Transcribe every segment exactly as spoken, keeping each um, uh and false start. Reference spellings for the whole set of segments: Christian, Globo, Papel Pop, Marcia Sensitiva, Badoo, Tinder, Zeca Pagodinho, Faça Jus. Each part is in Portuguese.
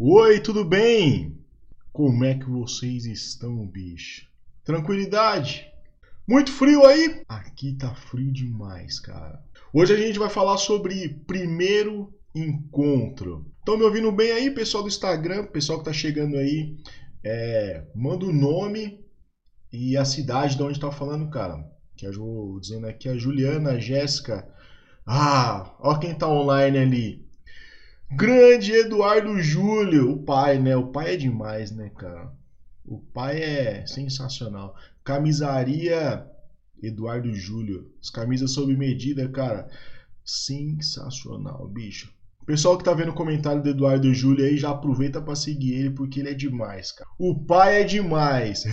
Oi, tudo bem? Como é que vocês estão, bicho? Tranquilidade? Muito frio aí? Aqui tá frio demais, cara. Hoje a gente vai falar sobre primeiro encontro. Estão me ouvindo bem aí, pessoal do Instagram? Pessoal que tá chegando aí, é, manda o nome e a cidade de onde tá falando, cara. Que eu vou dizendo aqui a Juliana, a Jéssica. Ah, ó quem tá online ali. Grande Eduardo Júlio, o pai, né? O pai é demais, né, cara? O pai é sensacional. Camisaria Eduardo Júlio. As camisas sob medida, cara. Sensacional, bicho. Pessoal que tá vendo o comentário do Eduardo Júlio aí, já aproveita pra seguir ele, porque ele é demais, cara. O pai é demais.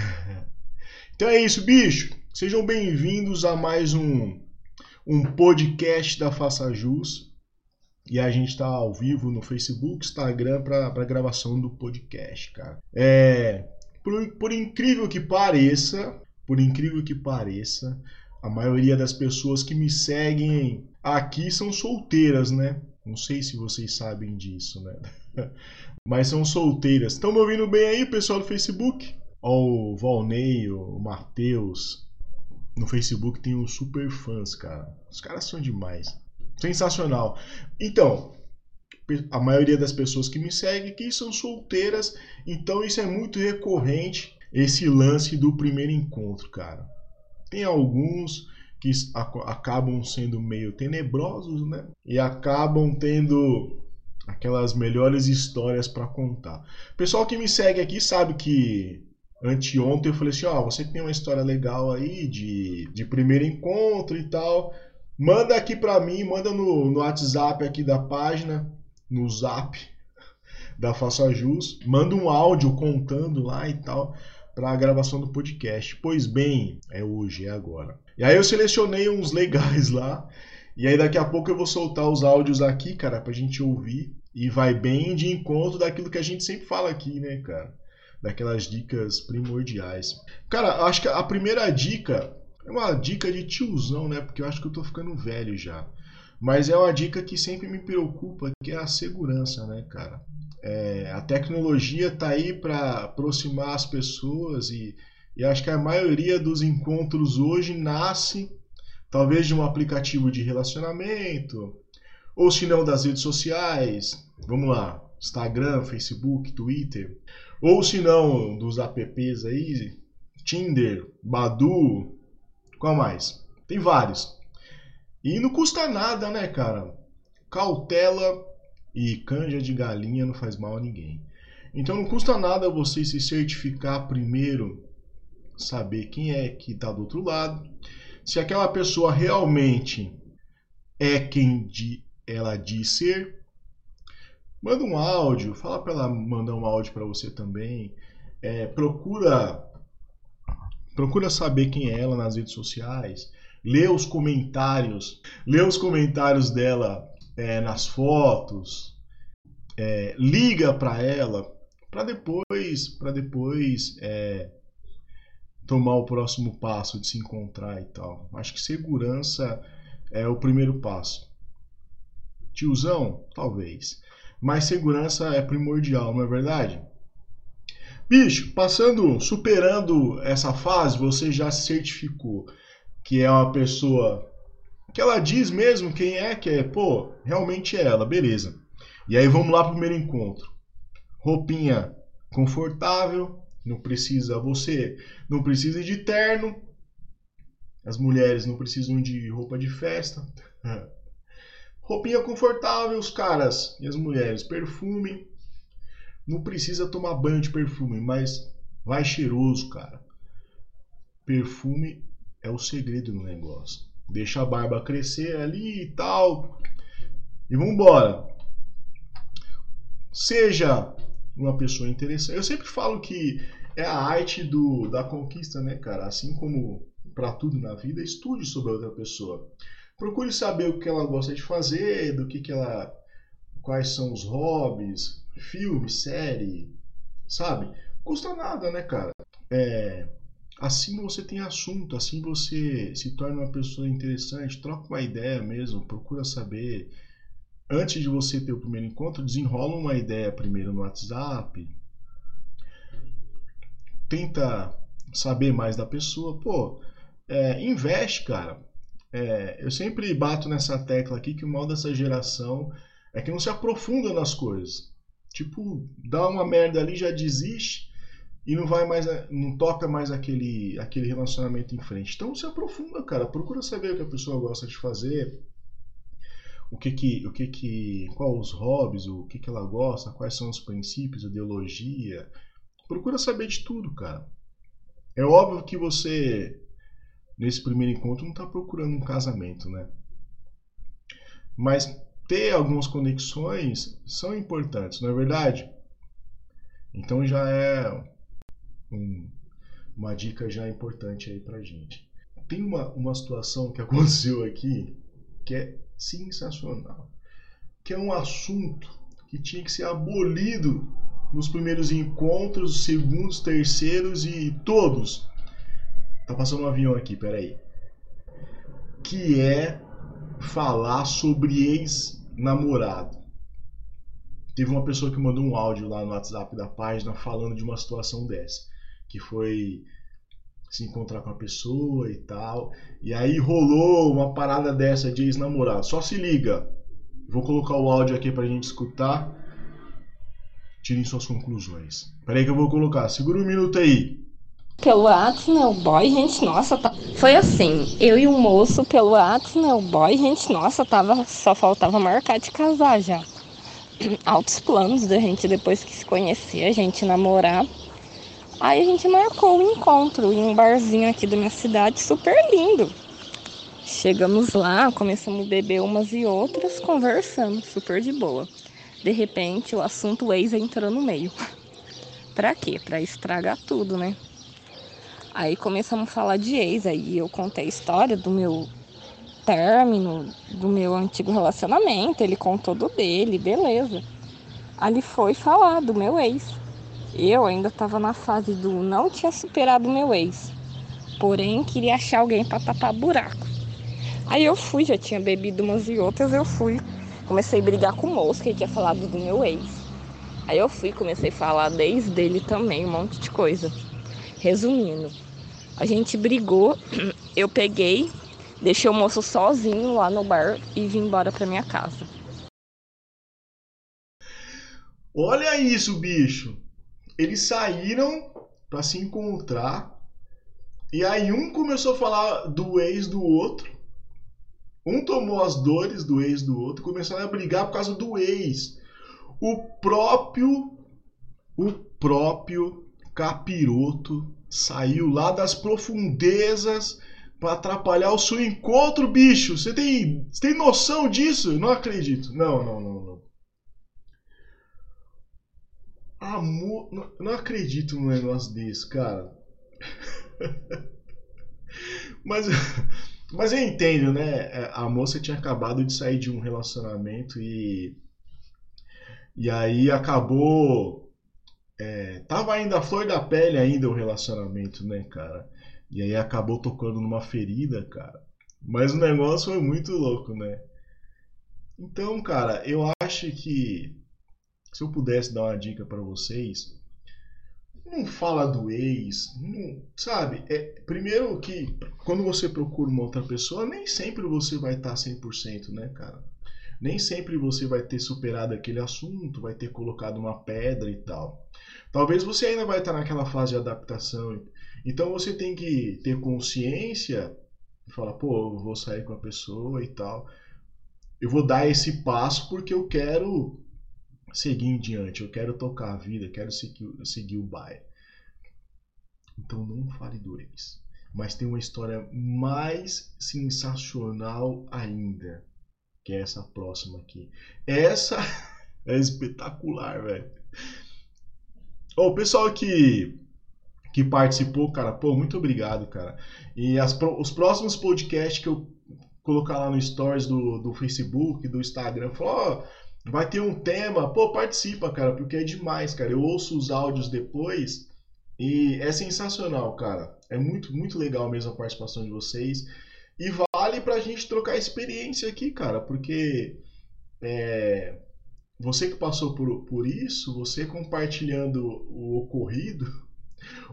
Então é isso, bicho. Sejam bem-vindos a mais um, um podcast da Faça Jus. E a gente tá ao vivo no Facebook, Instagram, para para gravação do podcast, cara. É, por, por incrível que pareça, por incrível que pareça, a maioria das pessoas que me seguem aqui são solteiras, né? Não sei se vocês sabem disso, né? Mas são solteiras. Estão me ouvindo bem aí, pessoal do Facebook? Ó, o Valnei, o Matheus. No Facebook tem os super fãs, cara. Os caras são demais. Sensacional. Então, a maioria das pessoas que me seguem aqui são solteiras, então isso é muito recorrente, esse lance do primeiro encontro, cara. Tem alguns que acabam sendo meio tenebrosos, né? E acabam tendo aquelas melhores histórias para contar. O pessoal que me segue aqui sabe que anteontem eu falei assim, ó, oh, você tem uma história legal aí de, de primeiro encontro e tal... Manda aqui pra mim, manda no, no WhatsApp aqui da página, no Zap da Faça Jus. Manda um áudio contando lá e tal, pra gravação do podcast. Pois bem, é hoje, é agora. E aí eu selecionei uns legais lá, e aí daqui a pouco eu vou soltar os áudios aqui, cara, pra gente ouvir. E vai bem de encontro daquilo que a gente sempre fala aqui, né, cara? Daquelas dicas primordiais. Cara, acho que a primeira dica... É uma dica de tiozão, né? Porque eu acho que eu tô ficando velho já. Mas é uma dica que sempre me preocupa, que é a segurança, né, cara? É, a tecnologia tá aí para aproximar as pessoas e, e acho que a maioria dos encontros hoje nasce talvez de um aplicativo de relacionamento ou se não das redes sociais, vamos lá, Instagram, Facebook, Twitter, ou se não dos apps aí, Tinder, Badoo... Qual mais? Tem vários. E não custa nada, né, cara? Cautela e canja de galinha não faz mal a ninguém. Então não custa nada você se certificar primeiro, saber quem é que tá do outro lado, se aquela pessoa realmente é quem ela diz ser. Manda um áudio, fala pra ela mandar um áudio pra você também. É, procura... Procura saber quem é ela nas redes sociais, lê os comentários, lê os comentários dela é, nas fotos, é, liga para ela, para depois, para depois é, tomar o próximo passo de se encontrar e tal. Acho que segurança é o primeiro passo. Tiozão? Talvez. Mas segurança é primordial, não é verdade? Bicho, passando, superando essa fase, você já se certificou que é uma pessoa que ela diz mesmo quem é, que é, pô, realmente é ela, beleza. E aí vamos lá pro primeiro encontro. Roupinha confortável, não precisa, você não precisa de terno, as mulheres não precisam de roupa de festa. Roupinha confortável, os caras e as mulheres, perfume. Não precisa tomar banho de perfume, mas vai cheiroso, cara. Perfume é o segredo do negócio. Deixa a barba crescer ali e tal. E vambora. Seja uma pessoa interessante. Eu sempre falo que é a arte do, da conquista, né, cara? Assim como pra tudo na vida, estude sobre a outra pessoa. Procure saber o que ela gosta de fazer, do que, que ela... Quais são os hobbies... Filme, série, sabe? Custa nada, né, cara? É, assim você tem assunto, assim você se torna uma pessoa interessante, troca uma ideia mesmo, procura saber antes de você ter o primeiro encontro, desenrola uma ideia primeiro no WhatsApp, tenta saber mais da pessoa, pô, é, investe, cara. É, eu sempre bato nessa tecla aqui que o mal dessa geração é que não se aprofunda nas coisas. Tipo, dá uma merda ali, já desiste e não vai mais, não toca mais aquele, aquele relacionamento em frente. Então se aprofunda, cara, procura saber o que a pessoa gosta de fazer, o que que, o que que, quais os hobbies, o que que ela gosta, quais são os princípios, ideologia. Procura saber de tudo, cara. É óbvio que você, nesse primeiro encontro, não está procurando um casamento, né? Mas ter algumas conexões são importantes, não é verdade? Então já é um, uma dica já importante aí pra gente. Tem uma, uma situação que aconteceu aqui que é sensacional. Que é um assunto que tinha que ser abolido nos primeiros encontros, segundos, terceiros e todos. Tá passando um avião aqui, peraí. Que é falar sobre ex-namorado. Teve uma pessoa que mandou um áudio lá no WhatsApp da página falando de uma situação dessa. Que foi se encontrar com a pessoa e tal. E aí rolou uma parada dessa de ex-namorado. Só se liga. Vou colocar o áudio aqui pra gente escutar. Tirem suas conclusões. Peraí que eu vou colocar. Segura um minuto aí. Pelo ato, meu boy, gente, nossa, tá... foi assim, eu e um moço, pelo ato, meu boy, gente, nossa, tava... só faltava marcar de casar já. Altos planos da gente, depois que se conhecer, a gente namorar. Aí a gente marcou um encontro em um barzinho aqui da minha cidade, super lindo. Chegamos lá, começamos a beber umas e outras, conversamos, super de boa. De repente, o assunto ex entrou no meio. Pra quê? Pra estragar tudo, né? Aí começamos a falar de ex, aí eu contei a história do meu término, do meu antigo relacionamento, ele contou do dele, beleza. Ali foi falar do meu ex. Eu ainda estava na fase do não tinha superado meu ex, porém queria achar alguém para tapar buraco. Aí eu fui, já tinha bebido umas e outras, eu fui. Comecei a brigar com o moço que tinha falado do meu ex. Aí eu fui, comecei a falar desde dele também, um monte de coisa. Resumindo, a gente brigou, eu peguei, deixei o moço sozinho lá no bar e vim embora pra minha casa. Olha isso, bicho! Eles saíram pra se encontrar e aí um começou a falar do ex do outro. Um tomou as dores do ex do outro, começaram a brigar por causa do ex. O próprio, o próprio capiroto saiu lá das profundezas para atrapalhar o seu encontro, bicho. Você tem, você tem noção disso? Não acredito. Não, não, não, não. Amor, não, não acredito num negócio desse, cara. Mas... Mas eu entendo, né? A moça tinha acabado de sair de um relacionamento e... E aí acabou... É, tava ainda a flor da pele ainda o relacionamento, né, cara? E aí acabou tocando numa ferida, cara. Mas o negócio foi muito louco, né? Então, cara, eu acho que... Se eu pudesse dar uma dica pra vocês... Não fala do ex, não, sabe? É, primeiro que quando você procura uma outra pessoa, nem sempre você vai estar cem por cento, né, cara? Nem sempre você vai ter superado aquele assunto, vai ter colocado uma pedra e tal. Talvez você ainda vai estar naquela fase de adaptação. Então você tem que ter consciência e falar, pô, eu vou sair com a pessoa e tal. Eu vou dar esse passo porque eu quero... seguir em diante, eu quero tocar a vida, quero seguir, seguir o baile. Então não fale do ex. Mas tem uma história mais sensacional ainda, que é essa próxima aqui. Essa é espetacular, velho. O pessoal que, que participou, cara, pô, muito obrigado, cara. E as, os próximos podcasts que eu colocar lá no Stories do, do Facebook, do Instagram, falou, ó... Vai ter um tema, pô, participa, cara, porque é demais, cara. Eu ouço os áudios depois e é sensacional, cara. É muito, muito legal mesmo a participação de vocês. E vale pra gente trocar experiência aqui, cara, porque é, você que passou por, por isso, você compartilhando o ocorrido,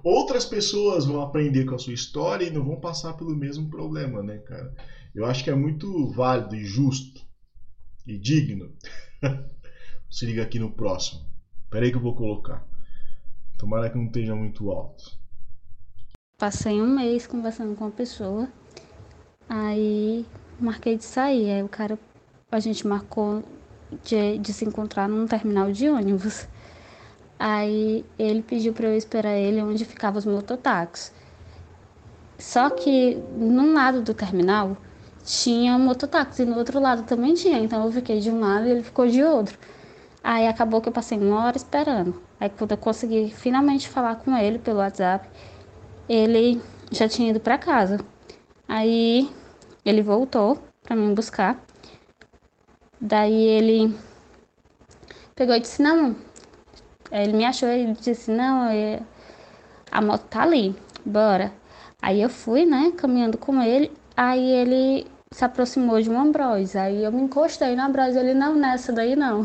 outras pessoas vão aprender com a sua história e não vão passar pelo mesmo problema, né, cara? Eu acho que é muito válido e justo e digno. Se liga aqui no próximo. Pera aí que eu vou colocar. Tomara que não esteja muito alto. Passei um mês conversando com a pessoa. Aí marquei de sair. Aí o cara... A gente marcou de, de se encontrar num terminal de ônibus. Aí ele pediu pra eu esperar ele onde ficavam os mototáxis. Só que num lado do terminal tinha um mototáxi e no outro lado também tinha. Então eu fiquei de um lado e ele ficou de outro. Aí acabou que eu passei uma hora esperando. Aí quando eu consegui finalmente falar com ele pelo WhatsApp, ele já tinha ido pra casa. Aí ele voltou pra me buscar. Daí ele pegou e disse não. Aí ele me achou e disse não, a moto tá ali, bora. Aí eu fui, né, caminhando com ele. Aí ele se aproximou de uma Bros. Aí eu me encostei na Bros. Ele, não, nessa daí não.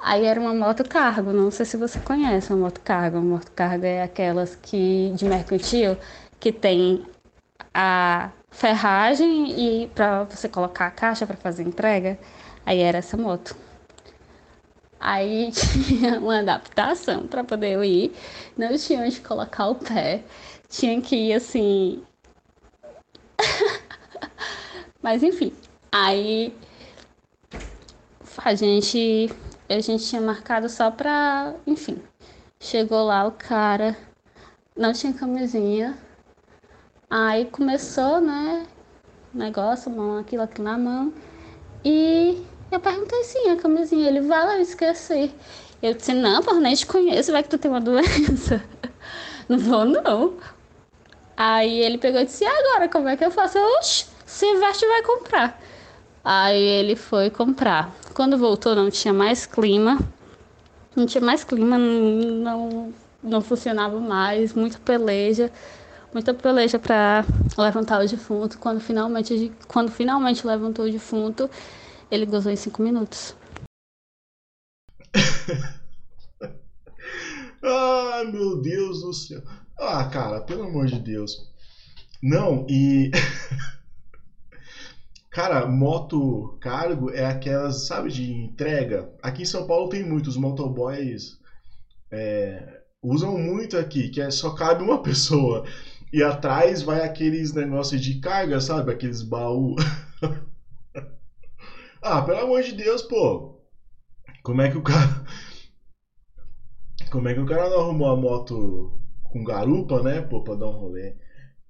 Aí era uma moto cargo. Não sei se você conhece uma moto cargo. Uma moto cargo é aquelas que, de mercantil, que tem a ferragem e para você colocar a caixa para fazer entrega. Aí era essa moto. Aí tinha uma adaptação para poder eu ir. Não tinha onde colocar o pé. Tinha que ir assim... Mas enfim, aí a gente, a gente tinha marcado só pra, enfim, chegou lá o cara, não tinha camisinha, aí começou, né, negócio, mão, aquilo, aquilo na mão, e eu perguntei sim, a camisinha, ele vai lá, eu esqueci. Eu disse, não, porra, nem te conheço, vai que tu tem uma doença, não vou não. Aí ele pegou e disse, e agora, como é que eu faço? Eu, oxi. Se veste, vai comprar. Aí ele foi comprar. Quando voltou, não tinha mais clima. Não tinha mais clima, não, não funcionava mais. Muita peleja. Muita peleja para levantar o defunto. Quando finalmente, quando finalmente levantou o defunto, ele gozou em cinco minutos. Ah, meu Deus do céu. Ah, cara, pelo amor de Deus. Não, e... Cara, moto cargo é aquelas, sabe, de entrega. Aqui em São Paulo tem muitos motoboys, é, usam muito aqui, que é só cabe uma pessoa. E atrás vai aqueles negócios de carga, sabe? Aqueles baús. Ah, pelo amor de Deus, pô. Como é que o cara... Como é que o cara não arrumou a moto com garupa, né, pô, pra dar um rolê?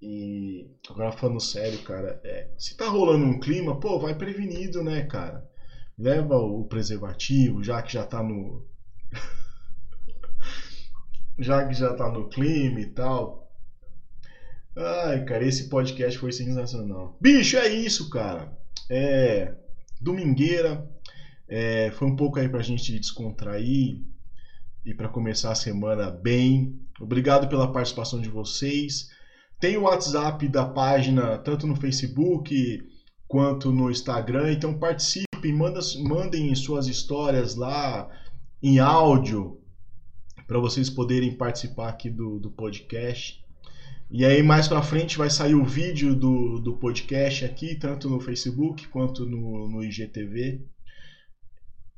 E agora falando sério, cara, é, se tá rolando um clima, pô, vai prevenido, né, cara? Leva o preservativo, já que já tá no... já que já tá no clima e tal. Ai, cara, esse podcast foi sensacional. Bicho, é isso, cara. É, domingueira, é, foi um pouco aí pra gente descontrair e pra começar a semana bem. Obrigado pela participação de vocês. Tem o WhatsApp da página, tanto no Facebook quanto no Instagram. Então participem, manda, mandem suas histórias lá em áudio para vocês poderem participar aqui do, do podcast. E aí mais para frente vai sair o vídeo do, do podcast aqui, tanto no Facebook quanto no, no I G T V.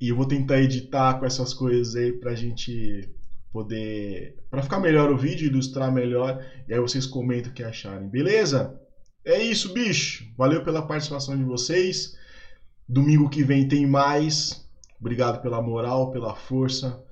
E eu vou tentar editar com essas coisas aí para a gente... poder, para ficar melhor o vídeo, ilustrar melhor, e aí vocês comentam o que acharem, beleza? É isso, bicho, valeu pela participação de vocês, domingo que vem tem mais, obrigado pela moral, pela força,